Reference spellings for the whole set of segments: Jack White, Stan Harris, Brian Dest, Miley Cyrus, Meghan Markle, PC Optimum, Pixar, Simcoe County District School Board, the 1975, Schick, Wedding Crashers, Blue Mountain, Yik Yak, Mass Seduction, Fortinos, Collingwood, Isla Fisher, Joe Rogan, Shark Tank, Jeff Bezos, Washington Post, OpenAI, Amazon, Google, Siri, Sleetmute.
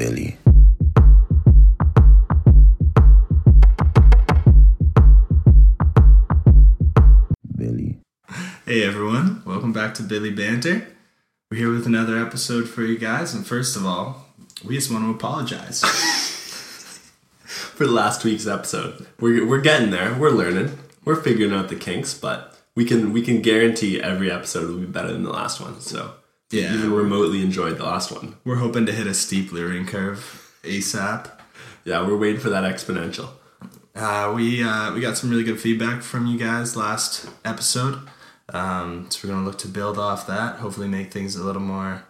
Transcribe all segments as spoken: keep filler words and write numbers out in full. Billy. Billy. Hey everyone, welcome back to Billy Banter. We're here with another episode for you guys, and first of all, we just want to apologize for last week's episode. We're we're getting there. We're learning. We're figuring out the kinks, but we can we can guarantee every episode will be better than the last one. So yeah, if you even remotely enjoyed the last one, we're hoping to hit a steep learning curve ASAP. Yeah, we're waiting for that exponential. Uh, we uh, we got some really good feedback from you guys last episode. Um, so we're going to look to build off that, hopefully make things a little more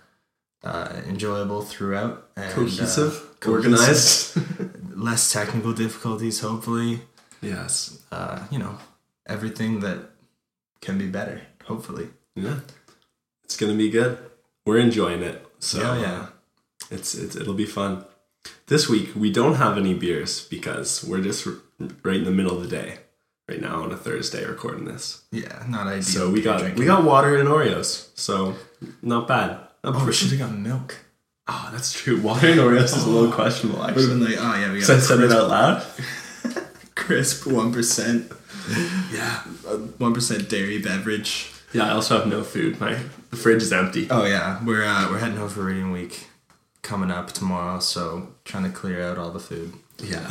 uh, enjoyable throughout. And, cohesive, uh, organized. Less technical difficulties, hopefully. Yes. Uh, you know, everything that can be better, hopefully. Yeah. It's going to be good. We're enjoying it. So yeah, yeah. It's, it's, it'll be fun. This week, we don't have any beers because we're just r- right in the middle of the day. Right now on a Thursday recording this. Yeah, not ideal. So we got drinking. we got water and Oreos. So not bad. Not oh, we should have gotten milk. Oh, that's true. Water and Oreos oh. is a little questionable actually. Would have been like, oh yeah, we got. So I said it out loud. Crisp one percent. Yeah, one percent dairy beverage. Yeah, I also have no food. My the fridge is empty. Oh yeah, we're uh, we're heading home for reading week coming up tomorrow. So trying to clear out all the food. Yeah,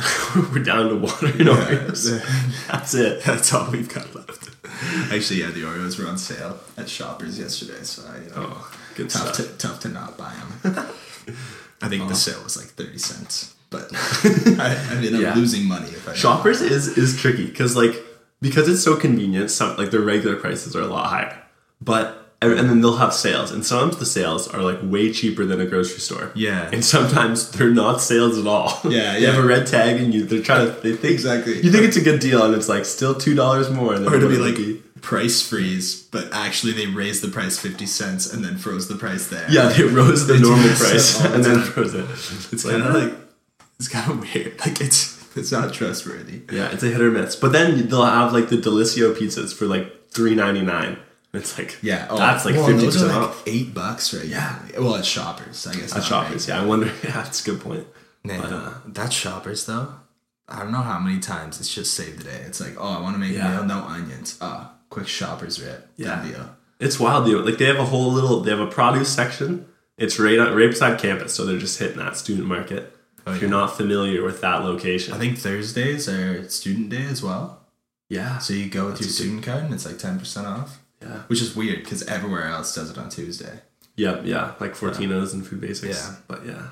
we're down to water and yeah, Oreos. That's it. That's all we've got left. Actually, yeah, the Oreos were on sale at Shoppers yesterday, so I, you know, oh, good tough stuff. To, tough to not buy them. I think oh. the sale was like thirty cents, but I, I mean, I'm yeah. losing money. If I Shoppers is is tricky because like because it's so convenient. Some like their regular prices are a lot higher, but. And then they'll have sales, and sometimes the sales are like way cheaper than a grocery store. Yeah, and sometimes they're not sales at all. Yeah, you yeah. have a red tag, and you they're trying to they think exactly. You think it's a good deal, and it's like still two dollars more. Than or to be like a price freeze, but actually they raised the price fifty cents and then froze the price there. Yeah, they rose the they normal price and the then froze it. It's kind of like it's kind of weird. Like it's it's not trustworthy. Yeah, it's a hit or miss. But then they'll have like the Delicio pizzas for like three ninety nine. It's like, yeah, oh, that's like well, fifty percent like off. Eight bucks, right? Yeah. Well, at Shoppers, I guess. At Shoppers, right. yeah. I wonder, yeah, that's a good point. Man, but, uh, that's Shoppers, though. I don't know how many times it's just saved the day. It's like, oh, I want to make yeah. a meal, no onions. Oh, quick Shoppers rip. Yeah. Good deal. It's wild, dude. Like, they have a whole little, they have a produce section. It's right, on, right beside campus, so they're just hitting that student market. Oh, if yeah. you're not familiar with that location. I think Thursdays are student day as well. Yeah. So you go with that's your student card, and it's like ten percent off. Yeah. Which is weird because everywhere else does it on Tuesday. Yep, yeah, like Fortinos yeah. and Food Basics. Yeah, but yeah.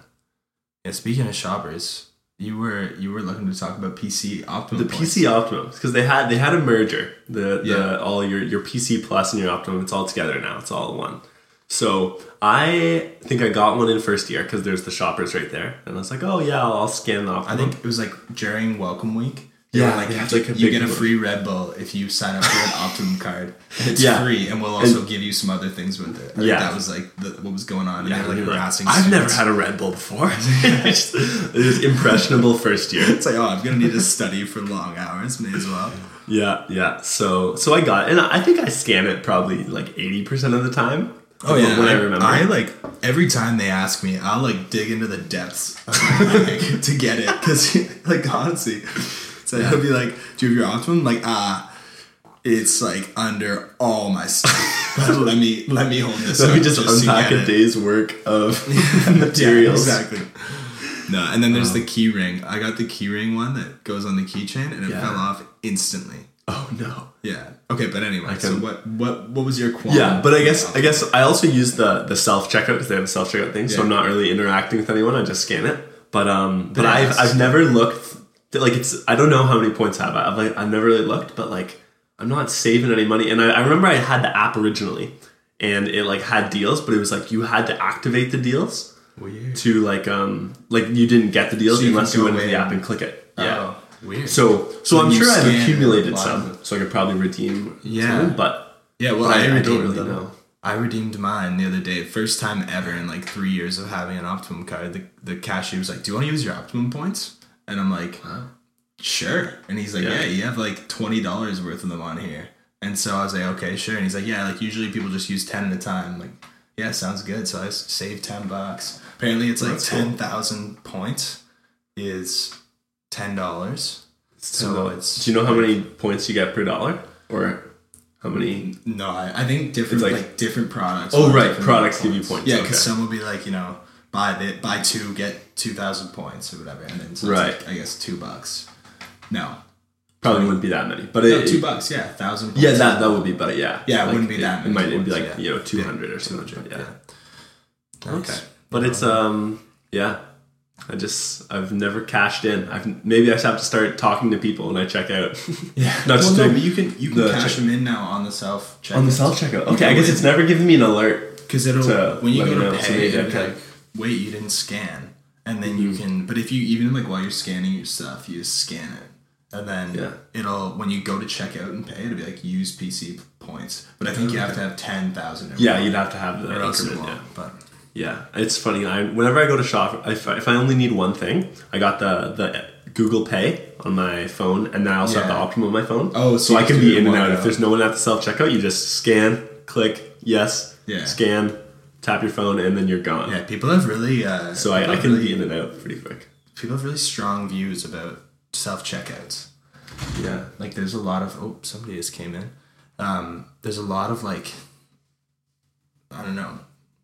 Yeah. Speaking of Shoppers, you were you were looking to talk about P C Optimum. The points. P C Optimum because they had they had a merger. The yeah. the all your your P C Plus and your Optimum, it's all together now. It's all one. So I think I got one in first year because there's the Shoppers right there, and I was like, oh yeah, I'll, I'll scan the Optimum. I think it was like during Welcome Week. Yeah, like, yeah, like you get a free Red Bull if you sign up for an Optimum card. It's yeah. free, and we'll also and, give you some other things with it. I yeah, that was like the, what was going on. Yeah, and like harassing. Like, I've never had a Red Bull before. It's just impressionable first year. It's like, oh, I'm gonna need to study for long hours. May as well. Yeah, yeah. So, so I got, it. And I think I scan it probably like eighty percent of the time. Oh yeah, when I, I remember. I like every time they ask me, I'll like dig into the depths of my bag to get it because like honestly. So he'll be like, do you have your Optimum? Like, ah, it's like under all my stuff. But let me let me hold this. Let me just, just unpack a it. day's work of yeah, materials. Yeah, exactly. No, and then there's um, the key ring. I got the key ring one that goes on the keychain, and it yeah. fell off instantly. Oh no. Yeah. Okay, but anyway. Can, so what what what was your qualm? Yeah, but I guess I guess I also use the the self checkout because they have a self checkout thing, yeah. so I'm not really interacting with anyone. I just scan it. But um, but yes. I've I've never looked. Like it's, I don't know how many points I have. I've like, I've never really looked, but like, I'm not saving any money. And I, I remember I had the app originally, and it like had deals, but it was like you had to activate the deals weird. to like, um, like you didn't get the deals so unless you, you went to the app and click it. Oh, yeah, weird. So, so when I'm sure I've accumulated some, so I could probably redeem. Yeah, some, but yeah, well, I, I, I don't really them. know. I redeemed mine the other day. First time ever in like three years of having an Optimum card. The the cashier was like, "Do you want to use your Optimum points?" And I'm like, huh? sure. And he's like, yeah. yeah, you have like twenty dollars worth of them on here. And so I was like, okay, sure. And he's like, yeah, like usually people just use ten at a time. Like, Yeah, sounds good. So I saved ten bucks. Apparently it's like That's ten thousand cool. points is ten dollars. It's ten dollars. So it's... Do you know how many points you get per dollar? Or how many... No, I, I think different like, like different products. Oh, right. Products give you points. Yeah, because okay. some will be like, you know, buy the, buy two, get two thousand points or whatever. And then so right. it's like, I guess, two bucks. No. Probably wouldn't be that many, but no, it, two bucks, yeah, thousand. Yeah, that that would be better, yeah. Yeah, it like, wouldn't be it, that many. It might it'd be like yeah. you know two hundred yeah. or something. Yeah. yeah. Okay, but it's um yeah, I just I've never cashed in. I've maybe I just have to start talking to people when I check out. yeah, not just well, no, but you can you can the cash check- them in now on the self checkout. On the self checkout. Okay, I guess it's never giving me an alert because it'll when you go to pay, it'll be like, wait, you didn't scan, and then you can. But if you even like while you're scanning your stuff, you just scan it. And then yeah. it'll, when you go to check out and pay, it'll be like, use P C points. But I think you have to have ten thousand. Yeah, you'd have to have the increment, yeah. But. Yeah, it's funny. I Whenever I go to shop, if I, if I only need one thing, I got the, the Google Pay on my phone, and then I also yeah. have the Optimum on my phone. Oh, So, so I can be in and out. If there's no one at the self-checkout, you just scan, click, yes, yeah. scan, tap your phone, and then you're gone. Yeah, people have really... Uh, so I, I can really, be in and out pretty quick. People have really strong views about... self-checkouts. Yeah. Like there's a lot of oh somebody just came in. Um there's a lot of like I don't know,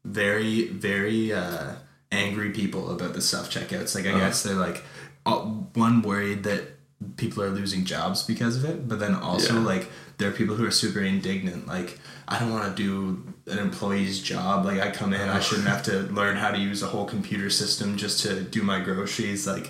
very very uh angry people about the self-checkouts. Like I uh-huh. guess they're like all, one worried that people are losing jobs because of it, but then also yeah. like there are people who are super indignant, like I don't want to do an employee's job, like I come in, I shouldn't have to learn how to use a whole computer system just to do my groceries, like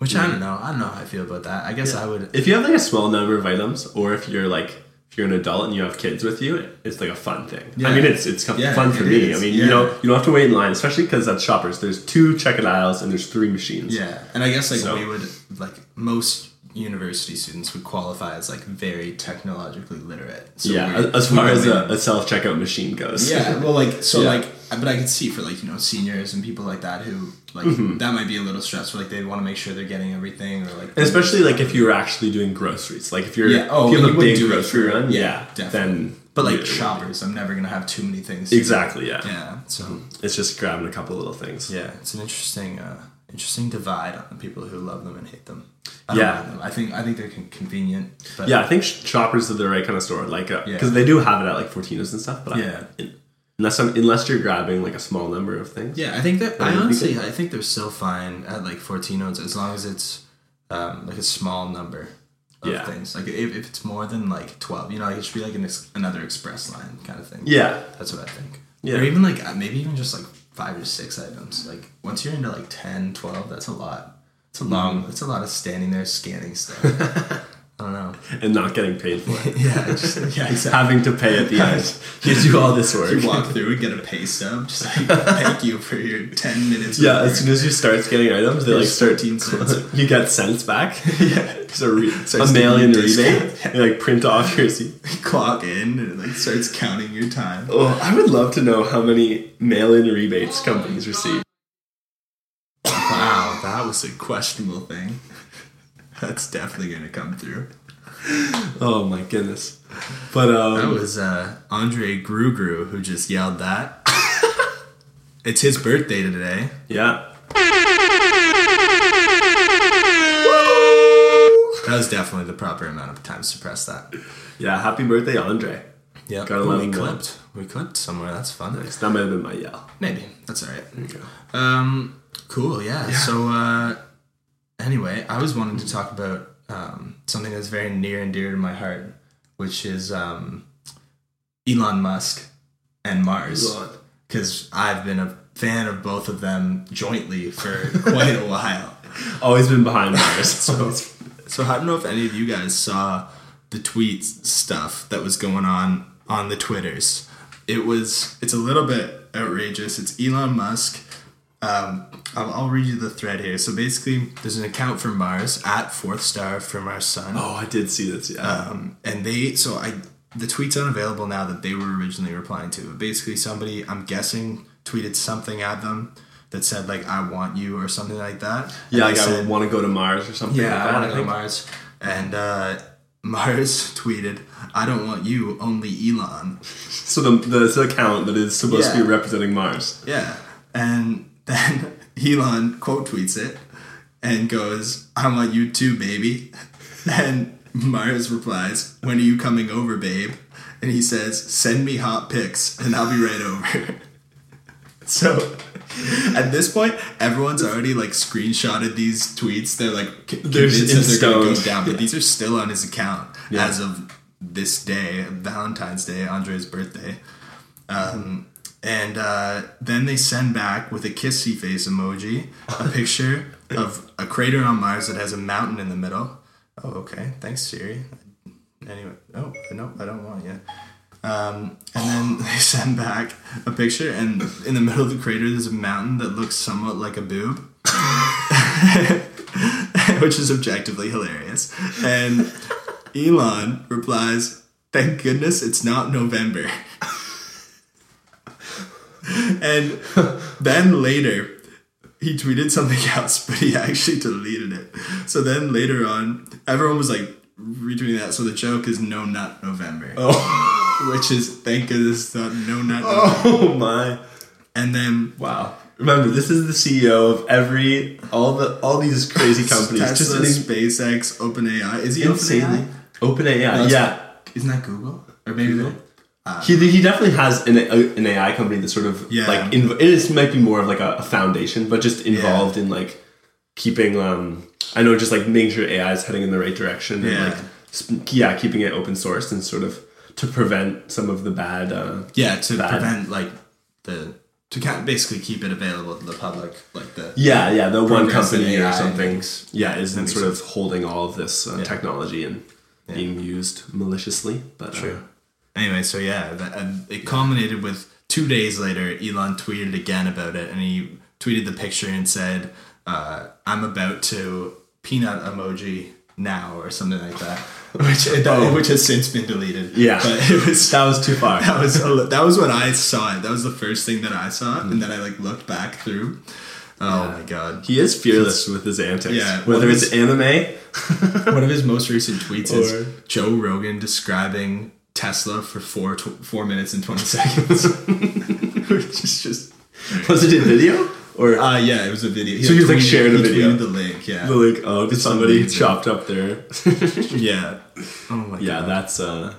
Which yeah. I don't know. I don't know how I feel about that. I guess yeah. I would... If you have, like, a small number of items, or if you're, like, if you're an adult and you have kids with you, it's, like, a fun thing. Yeah. I mean, it's it's yeah, fun for it me. Is. I mean, yeah. you know, you don't have to wait in line, especially because at Shoppers, there's two checkout aisles and there's three machines. Yeah. And I guess, like, so. we would, like, most university students would qualify as, like, very technologically literate. So yeah, as far as a, a self-checkout machine goes. Yeah, well, like, so, yeah. like... But I could see for, like, you know, seniors and people like that who, like, mm-hmm. that might be a little stressful. Like, they'd want to make sure they're getting everything or, like... And especially, like, if you're actually doing groceries. Like, if you're... Yeah. Oh, if you have a big grocery run, yeah, yeah then... But, like, Shoppers, I'm never going to have too many things. Exactly, yeah. Yeah, so... It's just grabbing a couple little things. Yeah, it's an interesting uh, interesting divide on the people who love them and hate them. I don't yeah. Them. I think I think they're con- convenient. But yeah, I think Shoppers are the right kind of store. Like, because uh, yeah. they do have it at, like, Fortinos and stuff, but yeah. I... It, Unless I'm, unless you're grabbing like a small number of things. Yeah, I think that I honestly I think they're still fine at like Fortinos as long as it's um, like a small number of yeah. things. Like if, if it's more than like twelve, you know, like it should be like an ex- another express line kind of thing. Yeah, that's what I think. Yeah, or even like maybe even just like five or six items. Like once you're into like ten, twelve, that's a lot. It's a long. It's a lot of standing there scanning stuff. I don't know. And not getting paid for it. yeah, just, yeah, exactly. Having to pay at the end. You do all this work. You walk through and get a pay stub. Just like, thank you for your ten minutes. Yeah, work. As soon as you start scanning items, they like start... thirteen cents. You get cents back. yeah. It's a, re- a mail-in rebate. You like print off your receipt. Clock in and it like starts counting your time. Oh, I would love to know how many mail-in rebates companies receive. Wow, that was a questionable thing. That's definitely going to come through. Oh, my goodness. But um, that was uh, Andre Grugru who just yelled that. It's his birthday today. Yeah. Woo! That was definitely the proper amount of time to suppress that. Yeah, happy birthday, Andre. Yeah, we clipped. We clipped somewhere. That's fun. Nice. That might have been my yell. Maybe. That's all right. There you go. Um, cool, yeah. yeah. So... Uh, Anyway, I was wanting to talk about um, something that's very near and dear to my heart, which is um, Elon Musk and Mars, because I've been a fan of both of them jointly for quite a while. Always been behind Mars. so, so I don't know if any of you guys saw the tweet stuff that was going on on the Twitters. It was, it's a little bit outrageous. It's Elon Musk. Um, I'll, I'll read you the thread here. So basically, there's an account for Mars at Fourth Star from Our Sun. Oh, I did see this. Yeah. Um, and they so I the tweet's unavailable now that they were originally replying to. But basically, somebody I'm guessing tweeted something at them that said like "I want you" or something like that. And yeah, like said, I want to go to Mars or something. Yeah, like that, I want to go to Mars. And uh, Mars tweeted, "I don't want you, only Elon." So the the account that is supposed yeah. to be representing Mars. Yeah. And then Elon quote tweets it and goes, "I want you too, baby." And Mars replies, "When are you coming over, babe?" And he says, "Send me hot pics and I'll be right over." So at this point, everyone's already like screenshotted these tweets. They're like convinced that they're going to go down, but yeah. these are still on his account yeah. as of this day, Valentine's Day, Andre's birthday. Um, and uh, then they send back with a kissy face emoji a picture of a crater on Mars that has a mountain in the middle. Oh, okay. Thanks, Siri. Anyway, oh, no, I don't want you. Um, and then they send back a picture, and in the middle of the crater, there's a mountain that looks somewhat like a boob, which is objectively hilarious. And Elon replies, "Thank goodness it's not November." And then later, he tweeted something else, but he actually deleted it. So then later on, everyone was like retweeting that. So the joke is "No Nut November." Oh. Which is, thank goodness, uh, No Nut November. Oh my. And then, wow. Remember, this is the C E O of every, all the all these crazy companies. Tesla, just SpaceX, OpenAI. Is he OpenAI? OpenAI, no, yeah. Isn't that Google? Or maybe Google? Um, he he definitely has an an A I company that sort of yeah. like inv- it is might be more of like a, a foundation, but just involved yeah. in like keeping um I know just like making sure A I is heading in the right direction yeah. and like sp- yeah keeping it open sourced and sort of to prevent some of the bad uh, yeah to bad. prevent like the to basically keep it available to the public like the yeah the yeah the one company or something yeah isn't sort sense. of holding all of this uh, yeah. technology and yeah. being used maliciously but true. Uh, Anyway, so yeah, that, and it culminated with two days later, Elon tweeted again about it, and he tweeted the picture and said, uh, "I'm about to peanut emoji now," or something like that, which that, which has since been deleted. Yeah, but it was that was too far. That was that was when I saw it. That was the first thing that I saw, mm-hmm. and then I like looked back through. Oh yeah. My god, he is fearless with his antics. Yeah, whether it's his, anime. One of his most recent tweets or, is Joe Rogan describing Tesla for four tw- four minutes and twenty seconds. Which is just was it a video or uh yeah it was a video. He so he like shared a he video. The link, yeah, the link. Oh, because somebody chopped up there. yeah. Oh my yeah, god. Yeah, that's uh,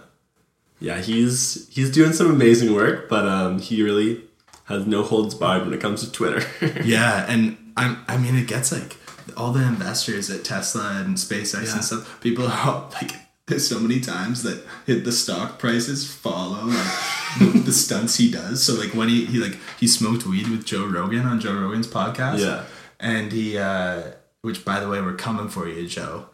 yeah, he's he's doing some amazing work, but um, he really has no holds barred when it comes to Twitter. yeah, and I'm I mean it gets like all the investors at Tesla and SpaceX yeah. and stuff. People are all like. There's so many times that hit the stock prices follow like the stunts he does. So like when he, he like he smoked weed with Joe Rogan on Joe Rogan's podcast. Yeah. And he uh which by the way we're coming for you, Joe.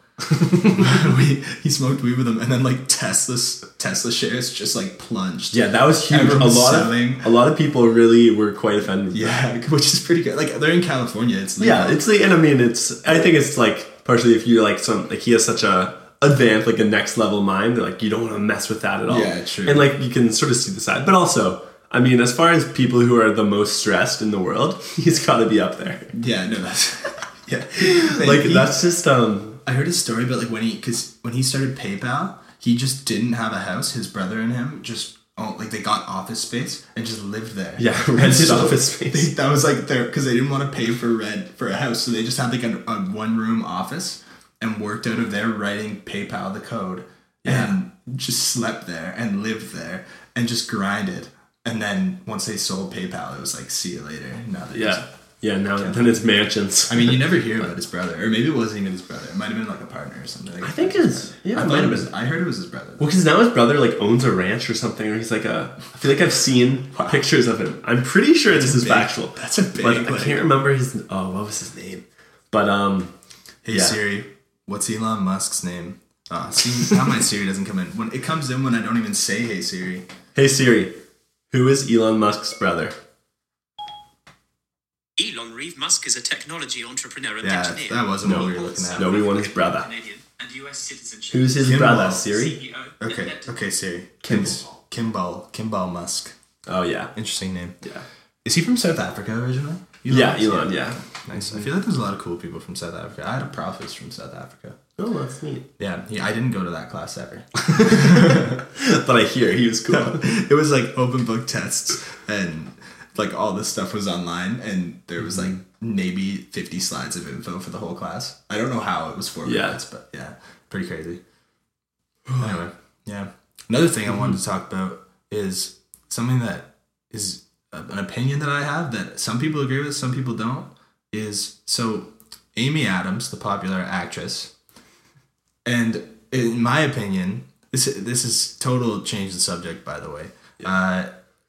we he smoked weed with him and then like Tesla's Tesla shares just like plunged. Yeah, that was huge. Everyone a lot selling. of a lot of people really were quite offended. Yeah, that. Which is pretty good. Like they're in California, it's legal. Yeah, it's like and I mean it's I think it's like partially if you're like some like he has such a advanced, like a next level mind. They're like, you don't want to mess with that at all. Yeah, true. And like, you can sort of see the side. But also, I mean, as far as people who are the most stressed in the world, he's got to be up there. Yeah, no, that's... yeah. Like, he, that's just... um. I heard a story about like when he... Because when he started PayPal, he just didn't have a house. His brother and him just... Oh, like they got office space and just lived there. Yeah, rented office space. They, that was like their... Because they didn't want to pay for rent for a house. So they just had like a, a one-room office... And worked out of there writing PayPal the code yeah. and just slept there and lived there and just grinded. And then once they sold PayPal, it was like, see you later. Now that yeah. Yeah. Now then it's mansions. I mean, you never hear about his brother, or maybe it wasn't even his brother. It might've been like a partner or something. Like I think it's, yeah, I, it it was, I heard it was his brother. Well, cause now his brother like owns a ranch or something, or he's like a, I feel like I've seen wow. pictures of him. I'm pretty sure that's this is big, factual. That's a big, but like, I can't remember his, oh, what was his name? But, um, hey yeah. Siri, what's Elon Musk's name? Oh, see how my Siri doesn't come in. When it comes in when I don't even say hey Siri. Hey Siri, who is Elon Musk's brother? Elon Reeve Musk is a technology entrepreneur and yeah, engineer. That wasn't no, what we were looking at. No, we want his brother. Canadian and U S citizenship. Who's his Kimbal, brother, Siri? C E O, okay, okay, Siri. Kimbal. Kimbal. Kimbal Musk. Oh yeah. Interesting name. Yeah. Is he from South Africa originally? Elon yeah, Elon, yeah. yeah. Nice. I feel like there's a lot of cool people from South Africa. I had a prophet from South Africa. Oh, that's neat. Yeah, he, I didn't go to that class ever. But I hear he was cool. It was like open book tests and like all this stuff was online and there was like maybe fifty slides of info for the whole class. I don't know how it was four yeah. minutes, but yeah, pretty crazy. Anyway, yeah. Another thing I wanted to talk about is something that is an opinion that I have that some people agree with, some people don't, is so Amy Adams, the popular actress, and in my opinion, this this is total change the subject, by the way. Yeah. Uh,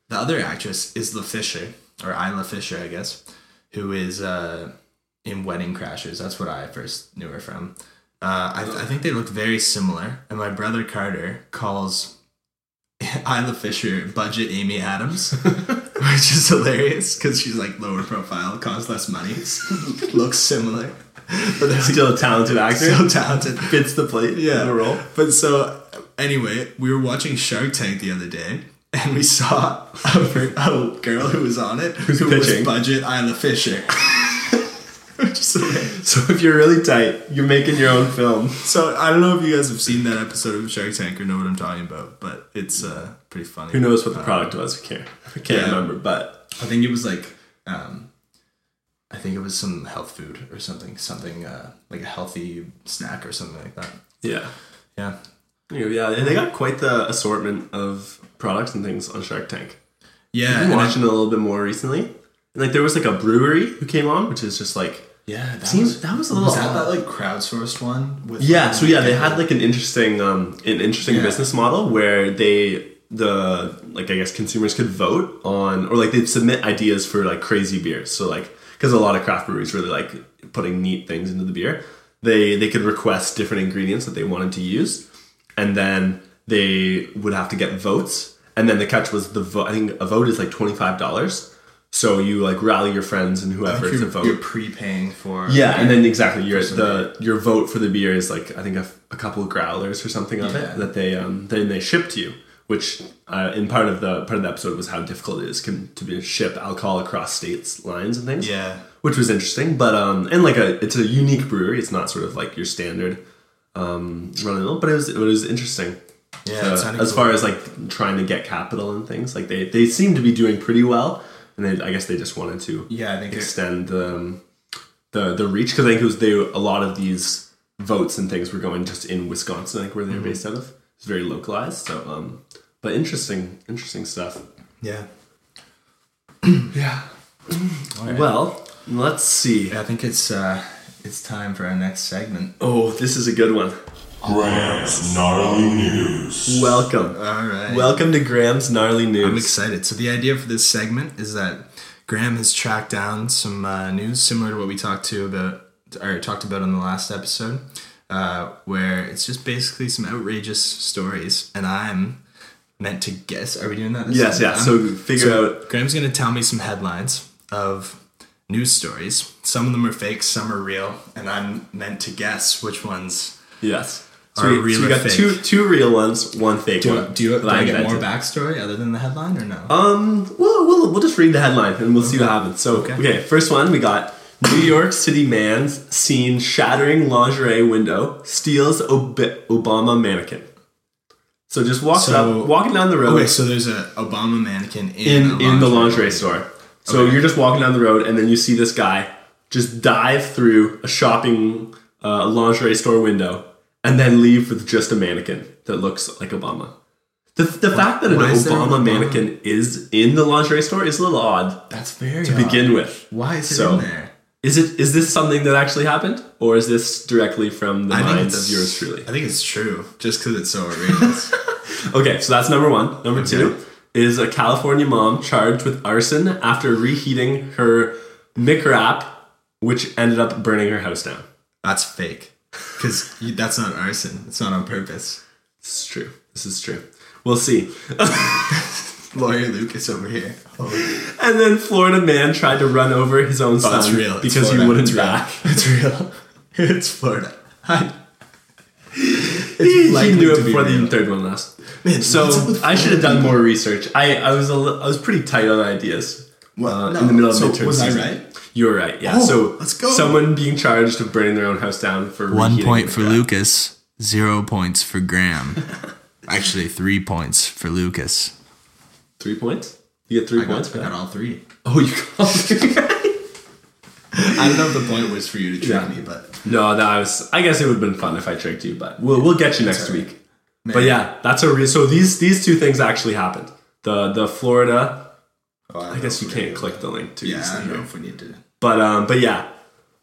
the other actress is Isla Fisher, or Isla Fisher, I guess, who is uh, in Wedding Crashers. That's what I first knew her from. Uh, I, th- I think they look very similar, and my brother Carter calls Isla Fisher budget Amy Adams, which is hilarious because she's like lower profile, costs less money, looks similar, but like, still a talented actor, so talented, fits the plate, yeah, in the role. But so anyway, we were watching Shark Tank the other day, and we saw a, a girl who was on it who pitching. was budget Isla Fisher. So, so if you're really tight, you're making your own film. So I don't know if you guys have seen that episode of Shark Tank or know what I'm talking about, but it's uh, pretty funny. Who knows what the product um, was? We can't, we can't yeah. remember, but I think it was like, um, I think it was some health food or something, something uh, like a healthy snack or something like that. Yeah. Yeah. Yeah. And they got quite the assortment of products and things on Shark Tank. Yeah. I've been watching it a little bit more recently. And like there was like a brewery who came on, which is just like, Yeah, that Seems, was that was a little was that, that like crowdsourced one. With yeah, so yeah, they had like an interesting, um, an interesting yeah. business model where they the like I guess consumers could vote on or like they'd submit ideas for like crazy beers. So like because a lot of craft breweries really like putting neat things into the beer, they they could request different ingredients that they wanted to use, and then they would have to get votes. And then the catch was the vote. I think a vote is like twenty-five dollars. So you like rally your friends and whoever like to vote. You're prepaying for yeah, beer. And then exactly your the beer. your vote for the beer is like I think a, a couple of growlers or something of yeah. it that they um then they ship to you, which uh, in part of the part of the episode was how difficult it is can, to be, ship alcohol across states lines and things. Yeah, which was interesting, but um and like a it's a unique brewery. It's not sort of like your standard um running mill, but it was it was interesting. Yeah, so, as cool. far as like trying to get capital and things like they they seem to be doing pretty well. And they, I guess they just wanted to yeah, I think extend um, the the reach because I think it was they, a lot of these votes and things were going just in Wisconsin, like where they're mm-hmm. based out of. It's very localized. So, um, but interesting, interesting stuff. Yeah, yeah. Right. Well, let's see. I think it's uh, it's time for our next segment. Oh, this is a good one. Graham's Gnarly News. Welcome. All right. Welcome to Graham's Gnarly News. I'm excited. So the idea for this segment is that Graham has tracked down some uh, news similar to what we talked to about or talked about on the last episode, uh, where it's just basically some outrageous stories, and I'm meant to guess. Are we doing that? This yes. Time? Yeah. I'm, so figure so out. Graham's going to tell me some headlines of news stories. Some of them are fake, some are real, and I'm meant to guess which ones. Yes. So we, so we got fake. two two real ones, one fake do, one. Do you, do I get more backstory other than the headline or no? Um, well, we'll we'll just read the headline and we'll okay. see what happens. So, okay. okay, first one we got New York City man's seen shattering lingerie window steals Ob- Obama mannequin. So just walks so, up, walking down the road. Okay, so there's an Obama mannequin in in, in the lingerie room. store. So okay. you're just walking down the road and then you see this guy just dive through a shopping uh, lingerie store window. And then leave with just a mannequin that looks like Obama. The the what, fact that an Obama, an Obama mannequin is in the lingerie store is a little odd. That's very to odd. begin with. Why is it so, in there? Is it is this something that actually happened, or is this directly from the I minds of yours truly? I think it's true, just because it's so outrageous. Okay, so that's number one. Number okay. two is a California mom charged with arson after reheating her McWrap, which ended up burning her house down. That's fake. Because that's not arson. It's not on purpose. This is true. This is true. We'll see. Lawyer Lucas over here. Oh. And then Florida man tried to run over his own oh, son it's real. It's because Florida. he wouldn't it's back. Real. It's real. It's Florida. I, it's he knew it before the third one last. Man, so I should have done more research. I, I was a, I was pretty tight on ideas. Well, uh, no, in the middle of so midterm was season. I right? You were right. Yeah. Oh, so let's go. Someone being charged of burning their own house down for one point for Lucas, zero points for Graham. Actually, three points for Lucas. Three points? You get three I points. Got, I got all three. Oh, you got all three. I don't know if the point was for you to trick yeah. me, but no, no, I was. I guess it would have been fun if I tricked you, but we'll we'll get you that's next right. week. Maybe. But yeah, that's a real. So these these two things actually happened. The the Florida. Oh, I, I guess you can't click the link to yeah, this. Yeah, I don't know if we need to. But um, but yeah,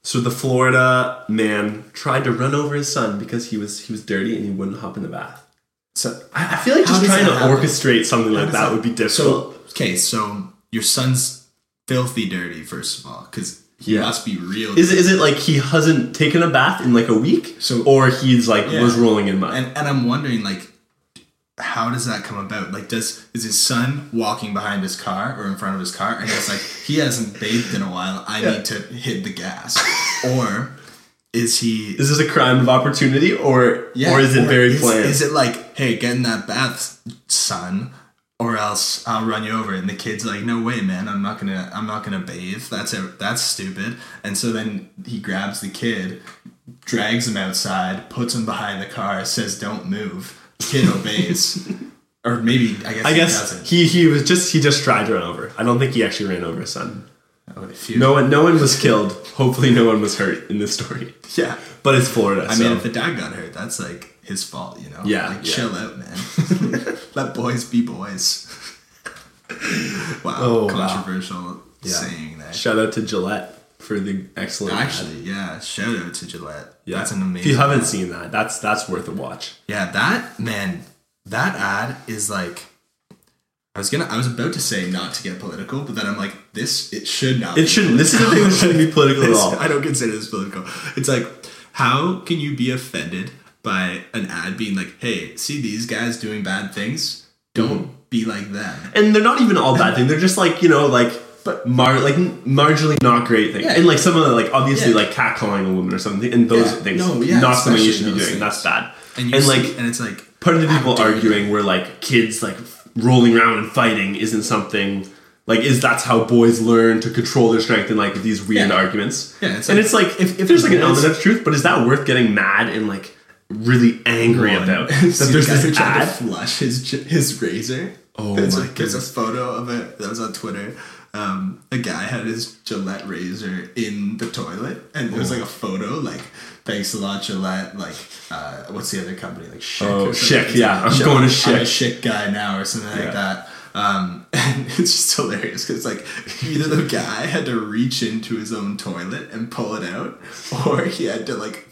so the Florida man tried to run over his son because he was he was dirty and he wouldn't hop in the bath. So I, I feel like just trying to happen? orchestrate something how like that, that would be difficult. So, okay, so your son's filthy dirty first of all because he yeah. must be real. Is it, is it like he hasn't taken a bath in like a week? So or he's like yeah. was rolling in mud. And and I'm wondering like. How does that come about? Like, does is his son walking behind his car or in front of his car, and he's like, he hasn't bathed in a while. I yeah. need to hit the gas, or is he? Is this a crime of opportunity, or yeah, or is it or very is, planned? Is it like, hey, get in that bath, son, or else I'll run you over? And the kid's like, no way, man, I'm not gonna, I'm not gonna bathe. That's a, that's stupid. And so then he grabs the kid, drags him outside, puts him behind the car, says, don't move. Kid obeys, or maybe I guess I he guess doesn't. He he was just he just tried to run over. I don't think he actually ran over his son. Oh, no one no one was killed. Hopefully, no one was hurt in this story. Yeah, but it's Florida. I so. mean, if the dad got hurt, that's like his fault, you know. Yeah, like, yeah. chill out, man. Let boys be boys. Wow, oh, controversial wow. Yeah. saying that. Shout out to Gillette for the excellent. Actually, ad. yeah, shout out to Gillette. Yeah. That's an amazing. If you haven't ad. seen that, that's that's worth a watch. Yeah, that man, that ad is like. I was gonna, I was about to say not to get political, but then I'm like, this it should not. It be shouldn't. Political. This is the thing that shouldn't be political at all. I don't consider this political. It's like, how can you be offended by an ad being like, hey, see these guys doing bad things? Don't mm-hmm. be like them. And they're not even all bad things. They're just like you know like. But mar- like marginally not great things, yeah, and like some of the like obviously yeah. like catcalling a woman or something, and those yeah. things no, yeah, not something you should be doing. Things. That's bad. And, and like see, and it's like part of the people arguing were like kids like rolling around and fighting isn't something like is that's how boys learn to control their strength in like these weird yeah. arguments. Yeah, it's like, and it's like if, if there's like an element of truth, but is that worth getting mad and like really angry one. about? That so there's the this ad to flush his his razor. Oh there's my a, goodness! There's a photo of it that was on Twitter. Um, a guy had his Gillette razor in the toilet, and there was like a photo, like thanks a lot, Gillette. Like, uh, what's the other company? Like, Schick oh, or Schick, yeah, like, I'm going to Schick. I'm a Schick guy now, or something yeah. like that. Um, and it's just hilarious because like either the guy had to reach into his own toilet and pull it out, or he had to like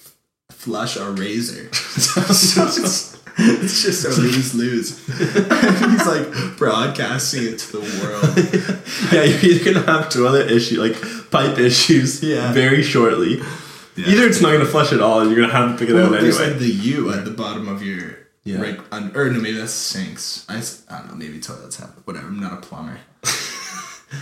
flush a razor. So, it's just a lose-lose. He's like broadcasting it to the world. Yeah, you're going to have toilet issues, like pipe issues yeah. very shortly. Yeah. Either it's not going to flush at all and you're going to have to pick it well, out there's anyway. There's like the U at the bottom of your... Yeah. Right, on, or no, maybe that's sinks. I, I don't know, maybe toilets have it. Whatever, I'm not a plumber.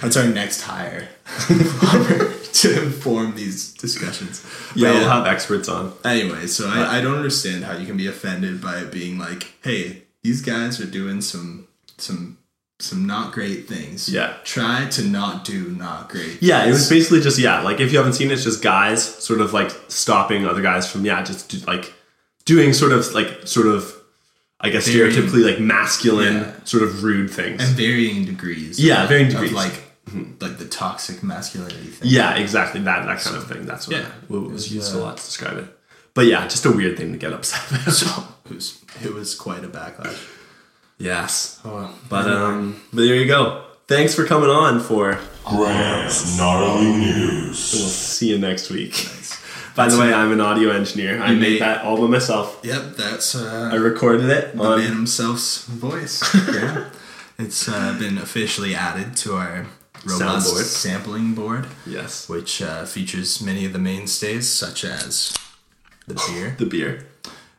That's our next hire. Plumber to inform these discussions. Yeah, but, we'll yeah. have experts on. Anyway, so yeah. I, I don't understand how you can be offended by it being like, hey, these guys are doing some some some not great things. Yeah. Try to not do not great things. Yeah, it was basically just, yeah, like if you haven't seen it, it's just guys sort of like stopping other guys from, yeah, just do, like doing sort of like sort of I guess varying, stereotypically like masculine yeah. sort of rude things. And varying degrees. Yeah, of, varying degrees. Of, like mm-hmm. like the toxic masculinity thing. Yeah, exactly. That that kind so, of thing. That's what, yeah. I, what was used a lot to describe it. But yeah, just a weird thing to get upset about. So, it, was, it was quite a backlash. Yes. Oh, well. But um but there you go. Thanks for coming on for Grant's Gnarly News. We'll see you next week. Nice. By the way, I'm an audio engineer. I made that all by myself. Yep, that's... Uh, I recorded it. The on... man himself's voice. Yeah. It's uh, been officially added to our robust board. sampling board. Yes. Which uh, features many of the mainstays, such as the beer. the beer.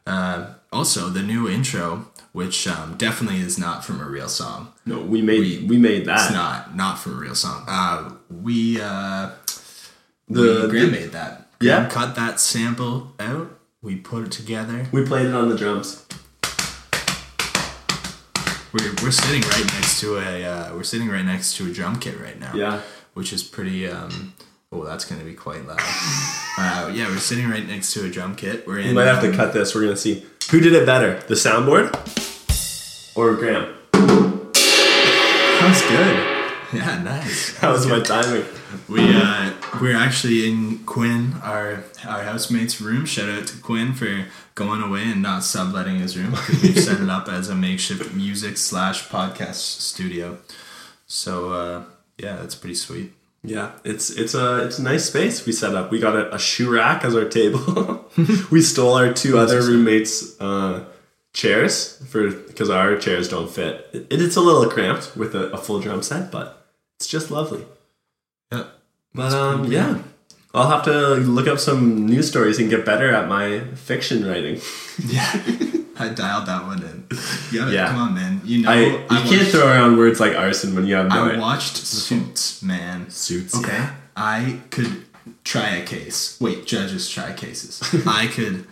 Uh, also, the new intro, which um, definitely is not from a real song. No, we made we, we made that. It's not. Not from a real song. Uh, we... Uh, the Graham made that. Yeah, we cut that sample out. We put it together. We played it on the drums. We're we're sitting right next to a uh, we're sitting right next to a drum kit right now. Yeah, which is pretty um, Oh, that's going to be quite loud. uh, yeah, we're sitting right next to a drum kit. We're in. We might have um, to cut this. We're going to see who did it better, the soundboard or Graham. Sounds good. Yeah, nice. That was my timing. We uh, we're actually in Quinn, our our housemate's room. Shout out to Quinn for going away and not subletting his room, because we've set it up as a makeshift music slash podcast studio. So uh, yeah, that's pretty sweet. Yeah, it's it's a it's a nice space we set up. We got a, a shoe rack as our table. We stole our two other roommates' uh, chairs for because our chairs don't fit. It, it's a little cramped with a, a full drum set, but it's just lovely. Yeah, but um, yeah, I'll have to look up some news stories and get better at my fiction writing. Yeah, I dialed that one in. Yeah, yeah. Come on, man. You know, I, you I can't watched, throw around words like arson when you have no. I watched it. Suits, man. Suits. Okay, yeah. I could try a case. Wait, judges try cases. I could.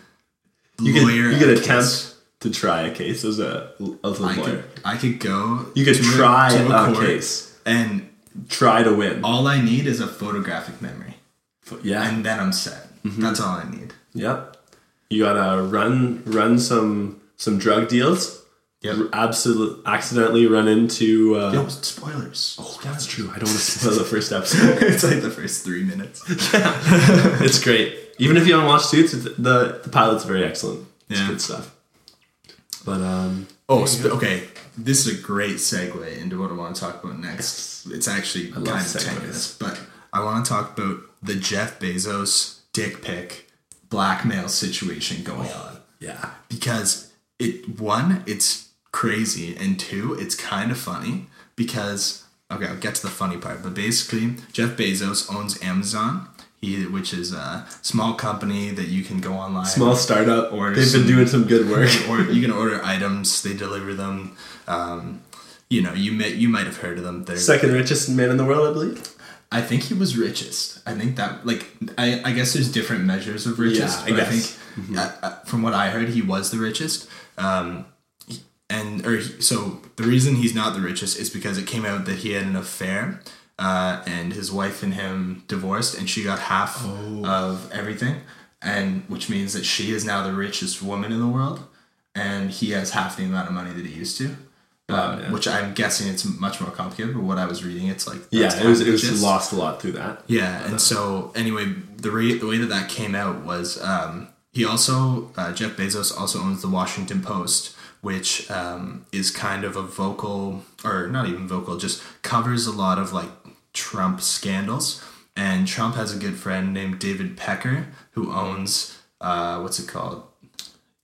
You lawyer could. You could attempt case. to try a case as a as a I lawyer. Could, I could go. You could to try a, to a, a case and. Try to win. All I need is a photographic memory. Yeah. And then I'm set. Mm-hmm. That's all I need. Yep. You gotta run run some some drug deals. Yep. Absolutely. Accidentally run into... Uh, Yo, spoilers. Oh, spoilers. That's true. I don't want to spoil the first episode. It's like the first three minutes. Yeah. It's great. Even if you haven't watched Suits, the, the, the pilot's very excellent. It's yeah. good stuff. But, um... Oh, sp- okay. This is a great segue into what I want to talk about next. It's actually kind of tenuous, but I want to talk about the Jeff Bezos dick pic blackmail situation going on. Yeah. Because, it one, it's crazy, and two, it's kind of funny because, okay, I'll get to the funny part, but basically, Jeff Bezos owns Amazon, he, which is a small company that you can go online. Small startup. Or They've some, been doing some good work. Or you can order items. They deliver them. Um, you know, you may, you might have heard of them. They're, Second richest man in the world, I believe. I think he was richest. I think that, like, I, I guess there's different measures of riches. Yeah, I but guess. I think, mm-hmm. uh, from what I heard, he was the richest. Um, and or he, So the reason he's not the richest is because it came out that he had an affair. Uh, and his wife and him divorced, and she got half oh. of everything, and which means that she is now the richest woman in the world, and he has half the amount of money that he used to. Wow, um, yeah. Which I'm guessing it's much more complicated, but what I was reading, it's like yeah, it was it was just lost a lot through that. Yeah, and so anyway, the re- the way that that came out was um, he also uh, Jeff Bezos also owns the Washington Post. Which um, is kind of a vocal, or not even vocal, just covers a lot of like Trump scandals. And Trump has a good friend named David Pecker who owns uh, what's it called?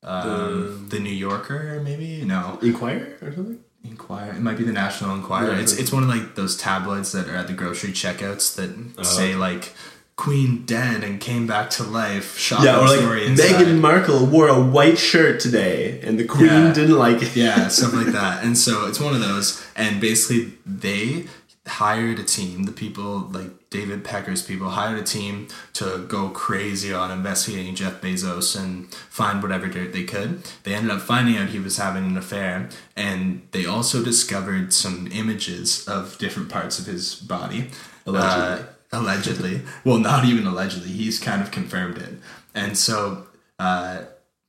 Um, the, the New Yorker, maybe? No, Inquirer or something. Inquirer. It might be the National Inquirer. Yeah, it's it's one of like those tabloids that are at the grocery checkouts that uh-huh. say like. Queen dead and came back to life. Shopping yeah, or like story inside. Meghan Markle wore a white shirt today, and the Queen yeah. didn't like it. Yeah, something like that. And so it's one of those. And basically, they hired a team. The people, like David Pecker's people, hired a team to go crazy on investigating Jeff Bezos and find whatever dirt they could. They ended up finding out he was having an affair, and they also discovered some images of different parts of his body. Allegedly. Uh, Allegedly. Well, not even allegedly. He's kind of confirmed it. And so uh,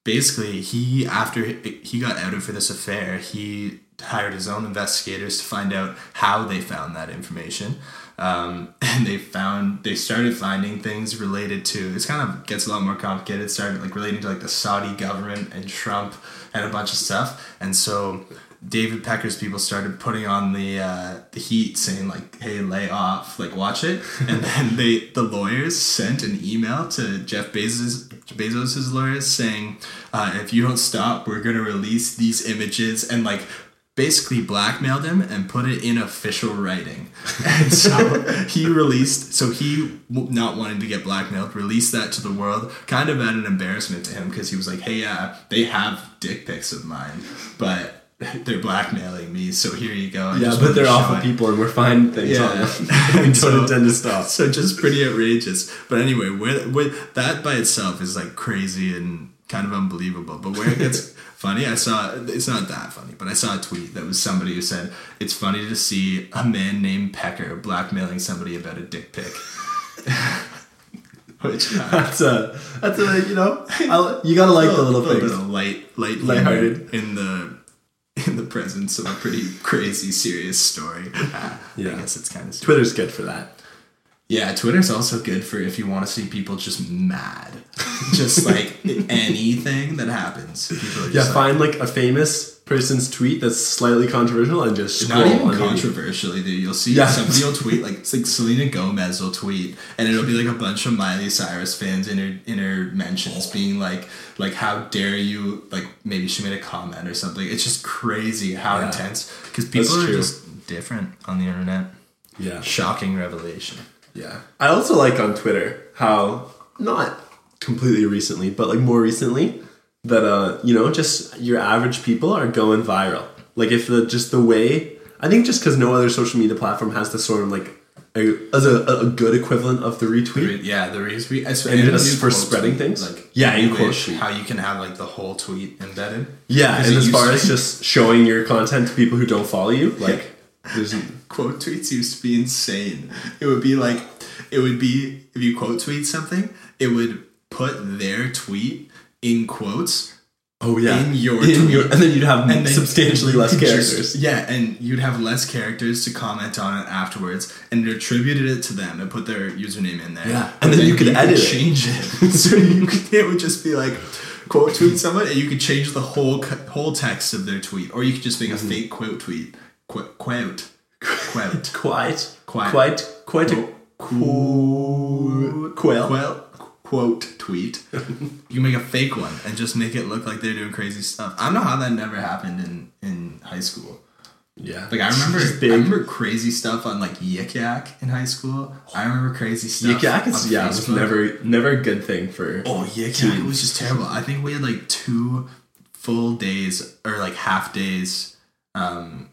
basically he, after he got outed for this affair, he hired his own investigators to find out how they found that information. Um, and they found, they started finding things related to, it's kind of gets a lot more complicated, started like relating to like the Saudi government and Trump and a bunch of stuff. And so David Pecker's people started putting on the uh, the heat, saying like, "Hey, lay off, like watch it." And then they the lawyers sent an email to Jeff Bezos Bezos's lawyers saying, uh, "If you don't stop, we're gonna release these images," and like basically blackmailed him and put it in official writing. And so he released. So he, not wanting to get blackmailed, released that to the world, kind of at an embarrassment to him because he was like, "Hey, yeah, uh, they have dick pics of mine, but." They're blackmailing me, so here you go. I yeah, but they're awful people, and we're finding things yeah. on them. We so, don't intend to stop. So just pretty outrageous. But anyway, with, with that by itself is like crazy and kind of unbelievable. But where it gets funny, I saw, it's not that funny, but I saw a tweet that was somebody who said, it's funny to see a man named Pecker blackmailing somebody about a dick pic. Which uh, that's a that's a you know I'll, you gotta like a, the little thing. Bit of light, light, lighthearted in the in the presence of a pretty crazy serious story. Uh, yeah, I guess it's kind of serious. Twitter's good for that. Yeah, Twitter's also good for if you want to see people just mad, just like anything that happens. People are just yeah, like, find like a famous person's tweet that's slightly controversial and just not even controversially, dude. You'll see yeah. somebody will tweet like it's like Selena Gomez will tweet, and it'll be like a bunch of Miley Cyrus fans in her in her mentions being like like how dare you, like maybe she made a comment or something. It's just crazy how yeah. intense because people that's are true. Just different on the internet. Yeah, shocking revelation. Yeah, I also like on Twitter how not completely recently, but like more recently. That, uh, you know, just your average people are going viral. Like, if the, just the way, I think just because no other social media platform has the sort of, like, a, as a, a good equivalent of the retweet. The re- yeah, the retweet. And, and just for spreading tweet, things. Like, yeah, in quote tweet. How you can have, like, the whole tweet embedded. Yeah, and as far as just showing your content to people who don't follow you, like, there's... Quote tweets used to be insane. It would be, like, it would be, if you quote tweet something, it would put their tweet... in quotes oh yeah in your, in tweet. Your and then you'd have then substantially less characters just, yeah and you'd have less characters to comment on it afterwards and it attributed it to them and put their username in there yeah and then, then you, you could edit change it, it. So you could, it would just be like quote tweet someone and you could change the whole whole text of their tweet or you could just make mm-hmm. a fake quote tweet quote quote quote quite quite quite quite a quote quote quote tweet. You make a fake one and just make it look like they're doing crazy stuff. I don't know how that never happened in, in high school. Yeah. Like I remember I remember crazy stuff on like Yik Yak in high school. I remember crazy stuff. Yik Yak is yeah, it was never never a good thing for Oh Yik Yak was just terrible. I think we had like two full days or like half days um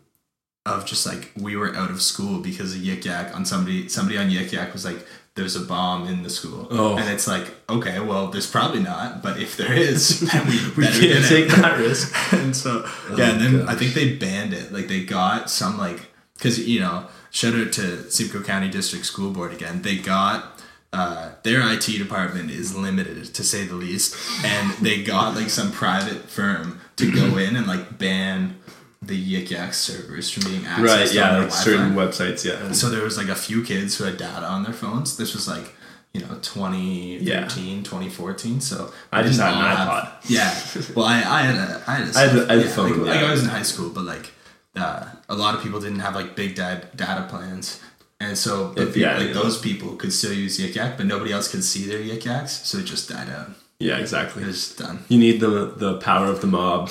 of just like we were out of school because of Yik Yak on somebody somebody on Yik Yak was like there's a bomb in the school. Oh. And it's like, okay, well, there's probably not, but if there is, then we, we can't take it. That risk. And so, oh yeah, and then gosh. I think they banned it. Like, they got some, like, because, you know, shout out to Simcoe County District School Board again. They got, uh, their I T department is limited, to say the least. And they got, like, some private firm to go in and, like, ban the Yik Yak servers from being accessed right, yeah, on their like Wi-Fi. Certain websites, yeah. And so there was like a few kids who had data on their phones. This was like, you know, twenty thirteen, yeah. twenty fourteen. So I just had an iPod. Yeah. Well, I, I had a, I had a, I had a, I had yeah, a phone. Like, yeah. like I was in high school, but like uh, a lot of people didn't have like big data data plans. And so but if, yeah, like yeah. those people could still use Yik Yak, but nobody else could see their Yik Yaks. So it just died out. Yeah, exactly. It's done. You need the the power of the mob.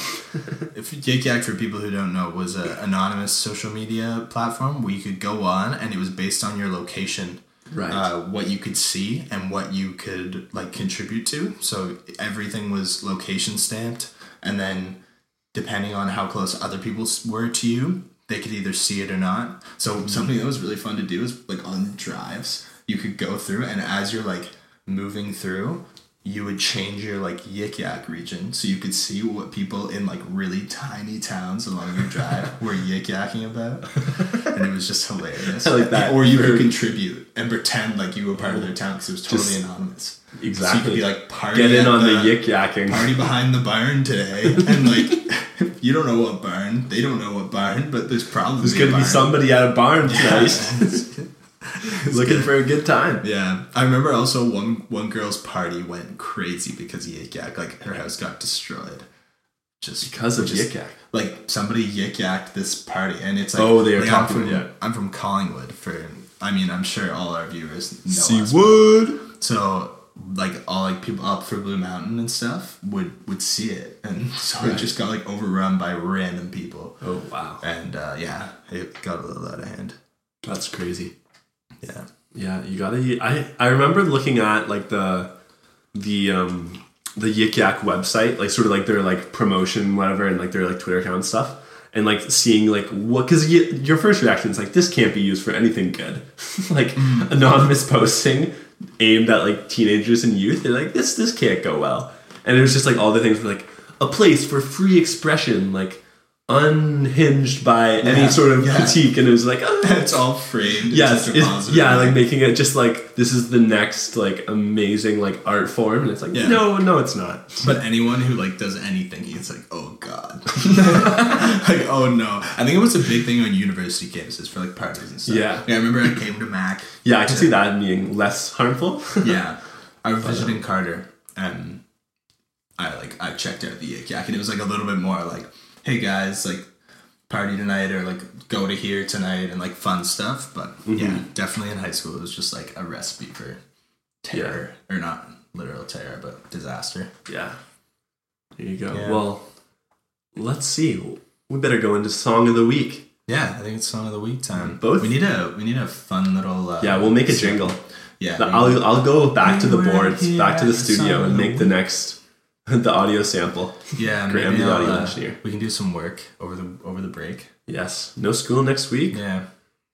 If Yik Yak, for people who don't know, was an anonymous social media platform where you could go on, and it was based on your location, right? Uh, what you could see and what you could like contribute to. So everything was location stamped, and then depending on how close other people were to you, they could either see it or not. So mm-hmm. something that was really fun to do is like on drives, you could go through, and as you're like moving through. You would change your like Yik Yak region so you could see what people in like really tiny towns along your drive were Yik Yakking about, and it was just hilarious. I like that, or you could contribute and pretend like you were part of their town because it was totally just, anonymous. Exactly, so you could be like party get in on the, the Yik Yakking party behind the barn today, and like you don't know what barn, they don't know what barn, but there's probably there's gonna be somebody at a barn tonight. Yeah. Looking good. For a good time. Yeah, I remember also one one girl's party went crazy because of Yik Yak. Like her house got destroyed just because of just, Yik Yak. Like somebody Yik Yak'd this party, and it's like oh, they are like, talking. I'm from, yeah. I'm from Collingwood. For I mean, I'm sure all our viewers know. Seawood. So like all like people up for Blue Mountain and stuff would would see it, and so right. it just got like overrun by random people. Oh wow! And uh, yeah, it got a little out of hand. That's crazy. Yeah, yeah, you gotta. I, I remember looking at like the the um the Yik Yak website, like sort of like their like promotion, whatever, and like their like Twitter account and stuff, and like seeing like what because you, your first reaction is like this can't be used for anything good, like mm. anonymous posting aimed at like teenagers and youth. They're like this this can't go well, and it was just like all the things were like a place for free expression, like unhinged by yeah, any sort of yeah. critique, and it was like, oh, it's all framed. Yes, it's it's, yeah, like making it just like this is the next like amazing like art form, and it's like yeah. no, no, it's not. But anyone who like does anything, it's like, oh god, like oh no. I think it was a big thing on university campuses for like parties and stuff. Yeah, like, I remember I came to Mac. Yeah, I can see that being less harmful. yeah, I was visiting Carter, and I like I checked out the Yik Yak, and it was like a little bit more like, hey guys, like party tonight or like go to here tonight and like fun stuff. But mm-hmm. yeah, definitely in high school, it was just like a recipe for terror yeah. or not literal terror, but disaster. Yeah. There you go. Yeah. Well, let's see. We better go into song of the week. Yeah. I think it's song of the week time. Both. We need a, we need a fun little, uh, yeah, we'll make a jingle. Yeah. The, I'll, I'll go back to the boards, back to the studio and make the next the audio sample. Yeah, Graham, the audio uh, engineer. We can do some work over the over the break. Yes. No school next week. Yeah.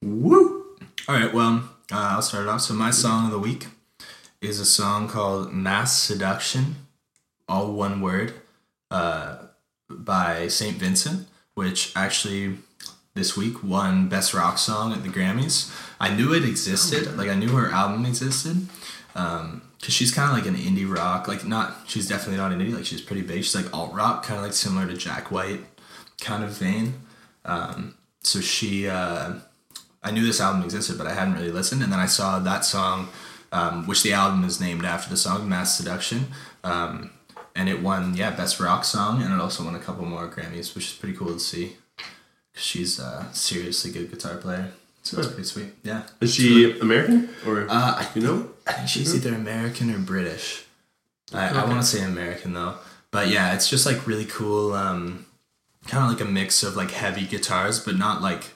Woo! All right, well, uh, I'll start it off. So my song of the week is a song called Mass Seduction, all one word, uh, by Saint Vincent, which actually this week won Best Rock Song at the Grammys. I knew it existed. Oh, like, I knew her album existed. Um... Because she's kind of like an indie rock, like not, she's definitely not an indie, like she's pretty big. She's like alt rock, kind of like similar to Jack White kind of vein. Um, so she, uh, I knew this album existed, but I hadn't really listened. And then I saw that song, um, which the album is named after the song, Mass Seduction. Um, and it won, yeah, Best Rock Song. And it also won a couple more Grammys, which is pretty cool to see. Because she's a seriously good guitar player. So that's pretty sweet. Yeah. Is she American or uh, you know? I think she's either American or British. I, okay. I want to say American though. But yeah, it's just like really cool, um, kind of like a mix of like heavy guitars, but not like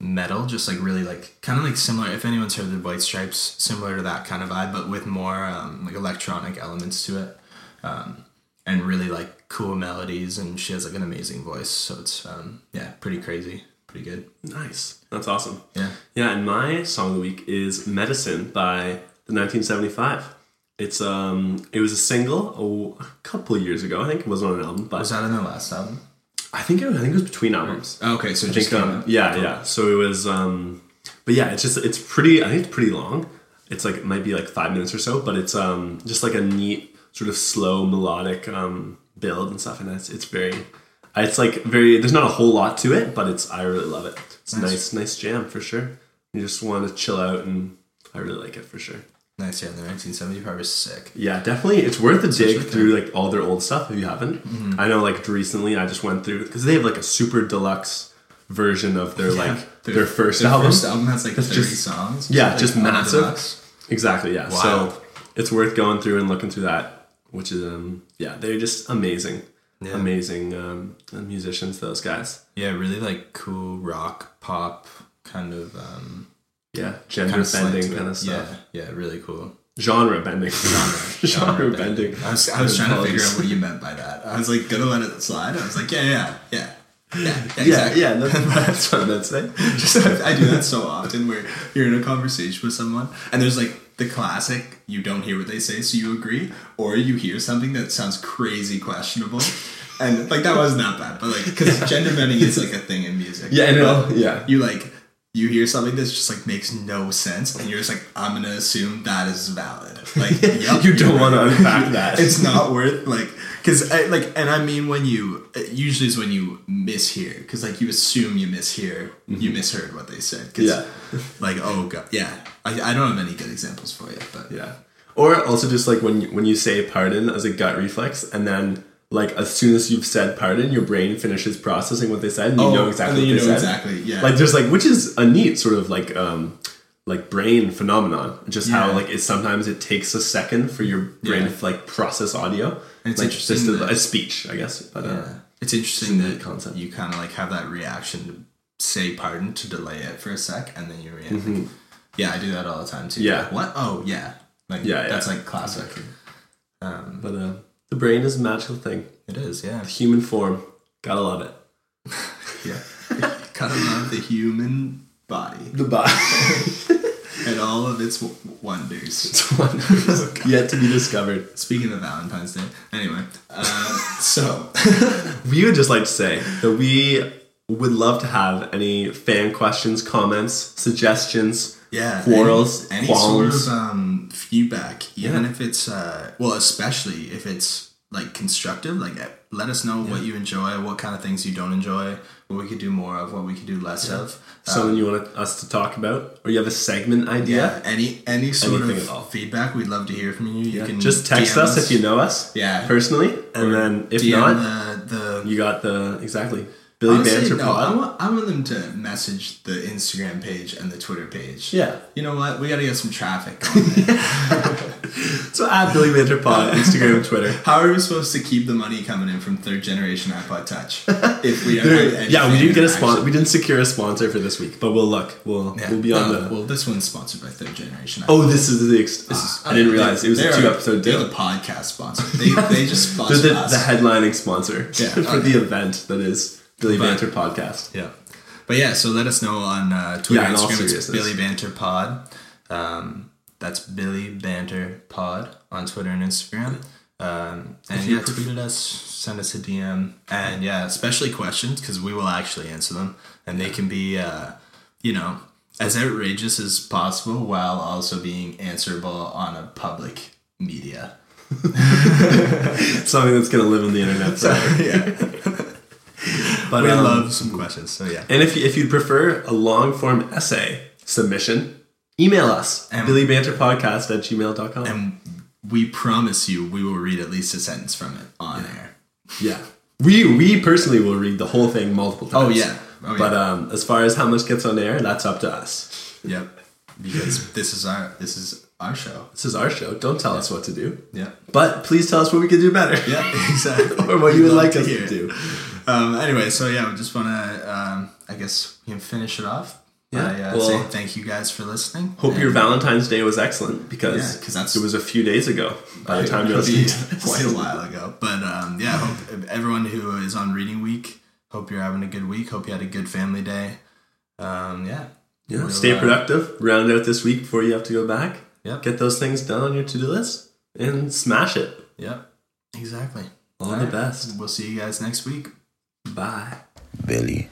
metal. Just like really like kind of like similar. If anyone's heard the White Stripes, similar to that kind of vibe, but with more um, like electronic elements to it, um, and really like cool melodies. And she has like an amazing voice, so it's um, yeah, pretty crazy. Pretty good. Nice. That's awesome. Yeah. Yeah, and my song of the week is Medicine by the nineteen seventy-five. It's um it was a single oh, a couple of years ago. I think it wasn't on an album, but was that on their last album? I think it was, I think it was between albums. Oh, okay, so I just think, um, yeah, yeah. It. So it was um but yeah, it's just it's pretty I think it's pretty long. It's like it might be like five minutes or so, but it's um just like a neat sort of slow melodic um build and stuff, and it's it's very It's like very, there's not a whole lot to it, but it's, I really love it. It's nice. a nice, nice jam for sure. You just want to chill out, and I really like it for sure. Nice, yeah, the nineteen seventy-five is sick. Yeah, definitely. It's worth a dig Especially through like all their old stuff if you haven't. Mm-hmm. I know like recently I just went through, because they have like a super deluxe version of their yeah, like, their, their first their album. Their first album has like thirty just, songs. Yeah, like just massive. Deluxe. Exactly, yeah. Wild. So it's worth going through and looking through that, which is, um, yeah, they're just amazing. Yeah. Amazing um, musicians, those guys. Yeah, really like cool rock, pop kind of. Um, yeah, gender kind of bending kind of stuff. Yeah, yeah, really cool. Genre bending. Genre, genre, genre bending. bending. I was, I was trying to figure out what you meant by that. I was like, gonna let it slide. I was like, yeah, yeah, yeah. Yeah, yeah, exactly. yeah, yeah that's what I meant to say. Just, I do that so often where you're in a conversation with someone and there's like, the classic, you don't hear what they say, so you agree, or you hear something that sounds crazy questionable, and like that wasn't that bad, but like because yeah. gender bending is like a thing in music. Yeah, I know. Yeah, you like you hear something that's just like makes no sense, and you're just like, I'm gonna assume that is valid. Like, yep, you don't want right. to unpack that. It's not worth like because like, and I mean when you usually is when you mishear because like you assume you mishear, mm-hmm. you misheard what they said. Cause, yeah, like oh god, yeah. I, I don't have any good examples for you, but yeah. Or also just like when you, when you say pardon as a gut reflex, and then like as soon as you've said pardon, your brain finishes processing what they said, and you oh, know exactly and then what you they know said. Exactly, yeah. Like there's like which is a neat sort of like um like brain phenomenon. Just yeah. how like it sometimes it takes a second for your brain yeah. to like process audio. And it's like interesting just that, a speech, I guess. But, yeah, uh, it's interesting that concept. You kind of like have that reaction to say pardon to delay it for a sec, and then you react. Mm-hmm. Yeah, I do that all the time too. Yeah. Like, what? Oh, yeah. Like, yeah, yeah. That's like classic. Exactly. Um, but uh, the brain is a magical thing. It is, yeah. The human form. Gotta love it. yeah. Gotta love the human body. The body. and all of its wonders. Its wonders. Oh, yet to be discovered. Speaking of Valentine's Day. Anyway. Uh, so, we would just like to say that we would love to have any fan questions, comments, suggestions, yeah, quarrels, any, any qualms. Sort of um, feedback. Even yeah. if it's, uh, well, especially if it's like constructive, like let us know yeah. what you enjoy, what kind of things you don't enjoy, what we could do more of, what we could do less yeah. of. Something um, you want us to talk about, or you have a segment idea? Yeah, any any sort Anything of feedback, we'd love to hear from you. You yeah. can just text us, us if you know us, yeah, personally, and then if D M not, the, the you got the exactly Billy Banter no, pod. I want I want them to message the Instagram page and the Twitter page. Yeah, you know what? We got to get some traffic on there. So at Billy Banter pod, Instagram, Twitter. How are we supposed to keep the money coming in from third generation iPod Touch if we don't have anything? Yeah, we didn't get a sponsor. We didn't secure a sponsor for this week, but we'll look. We'll yeah. we'll be on um, the. Well, this one's sponsored by third generation iPod. Oh, this is the. Ex- this is, I didn't realize it was a two episode deal. They're the podcast sponsor. They they just sponsor they're the, us. The headlining sponsor yeah, for okay. the event that is Billy but, Banter podcast. Yeah, but yeah, so let us know on uh, Twitter, yeah, Instagram. It's Billy Banter pod. Um, That's Billy Banter Pod on Twitter and Instagram. Um, and yeah, tweeted us, send us a D M. And yeah, especially questions, because we will actually answer them. And they can be, uh, you know, as outrageous as possible while also being answerable on a public media. Something that's going to live on the internet forever. Yeah. But we um, love some questions, so yeah. And if, if you'd prefer a long-form essay submission, email us, billybanterpodcast at gmail dot com. And we promise you we will read at least a sentence from it on yeah. air. Yeah. We we personally will read the whole thing multiple times. Oh, yeah. Oh, yeah. But um, as far as how much gets on air, that's up to us. Yep. Because this is our this is our show. This is our show. Don't tell yeah. us what to do. Yeah. But please tell us what we could do better. Yeah, exactly. Or what you would like to us hear. To do. Um, anyway, so yeah, we just want to, um, I guess we can finish it off. Yeah, I uh, well, say thank you guys for listening. Hope and your Valentine's Day was excellent because yeah, that's, it was a few days ago. By the time you're listening to this, quite a while ago. But um, yeah, hope everyone who is on Reading Week, hope you're having a good week. Hope you had a good family day. Um, yeah, yeah. We'll, stay productive. Uh, round out this week before you have to go back. Yep. Get those things done on your to do list and smash it. Yep. Exactly. All, All right. the best. We'll see you guys next week. Bye, Billy.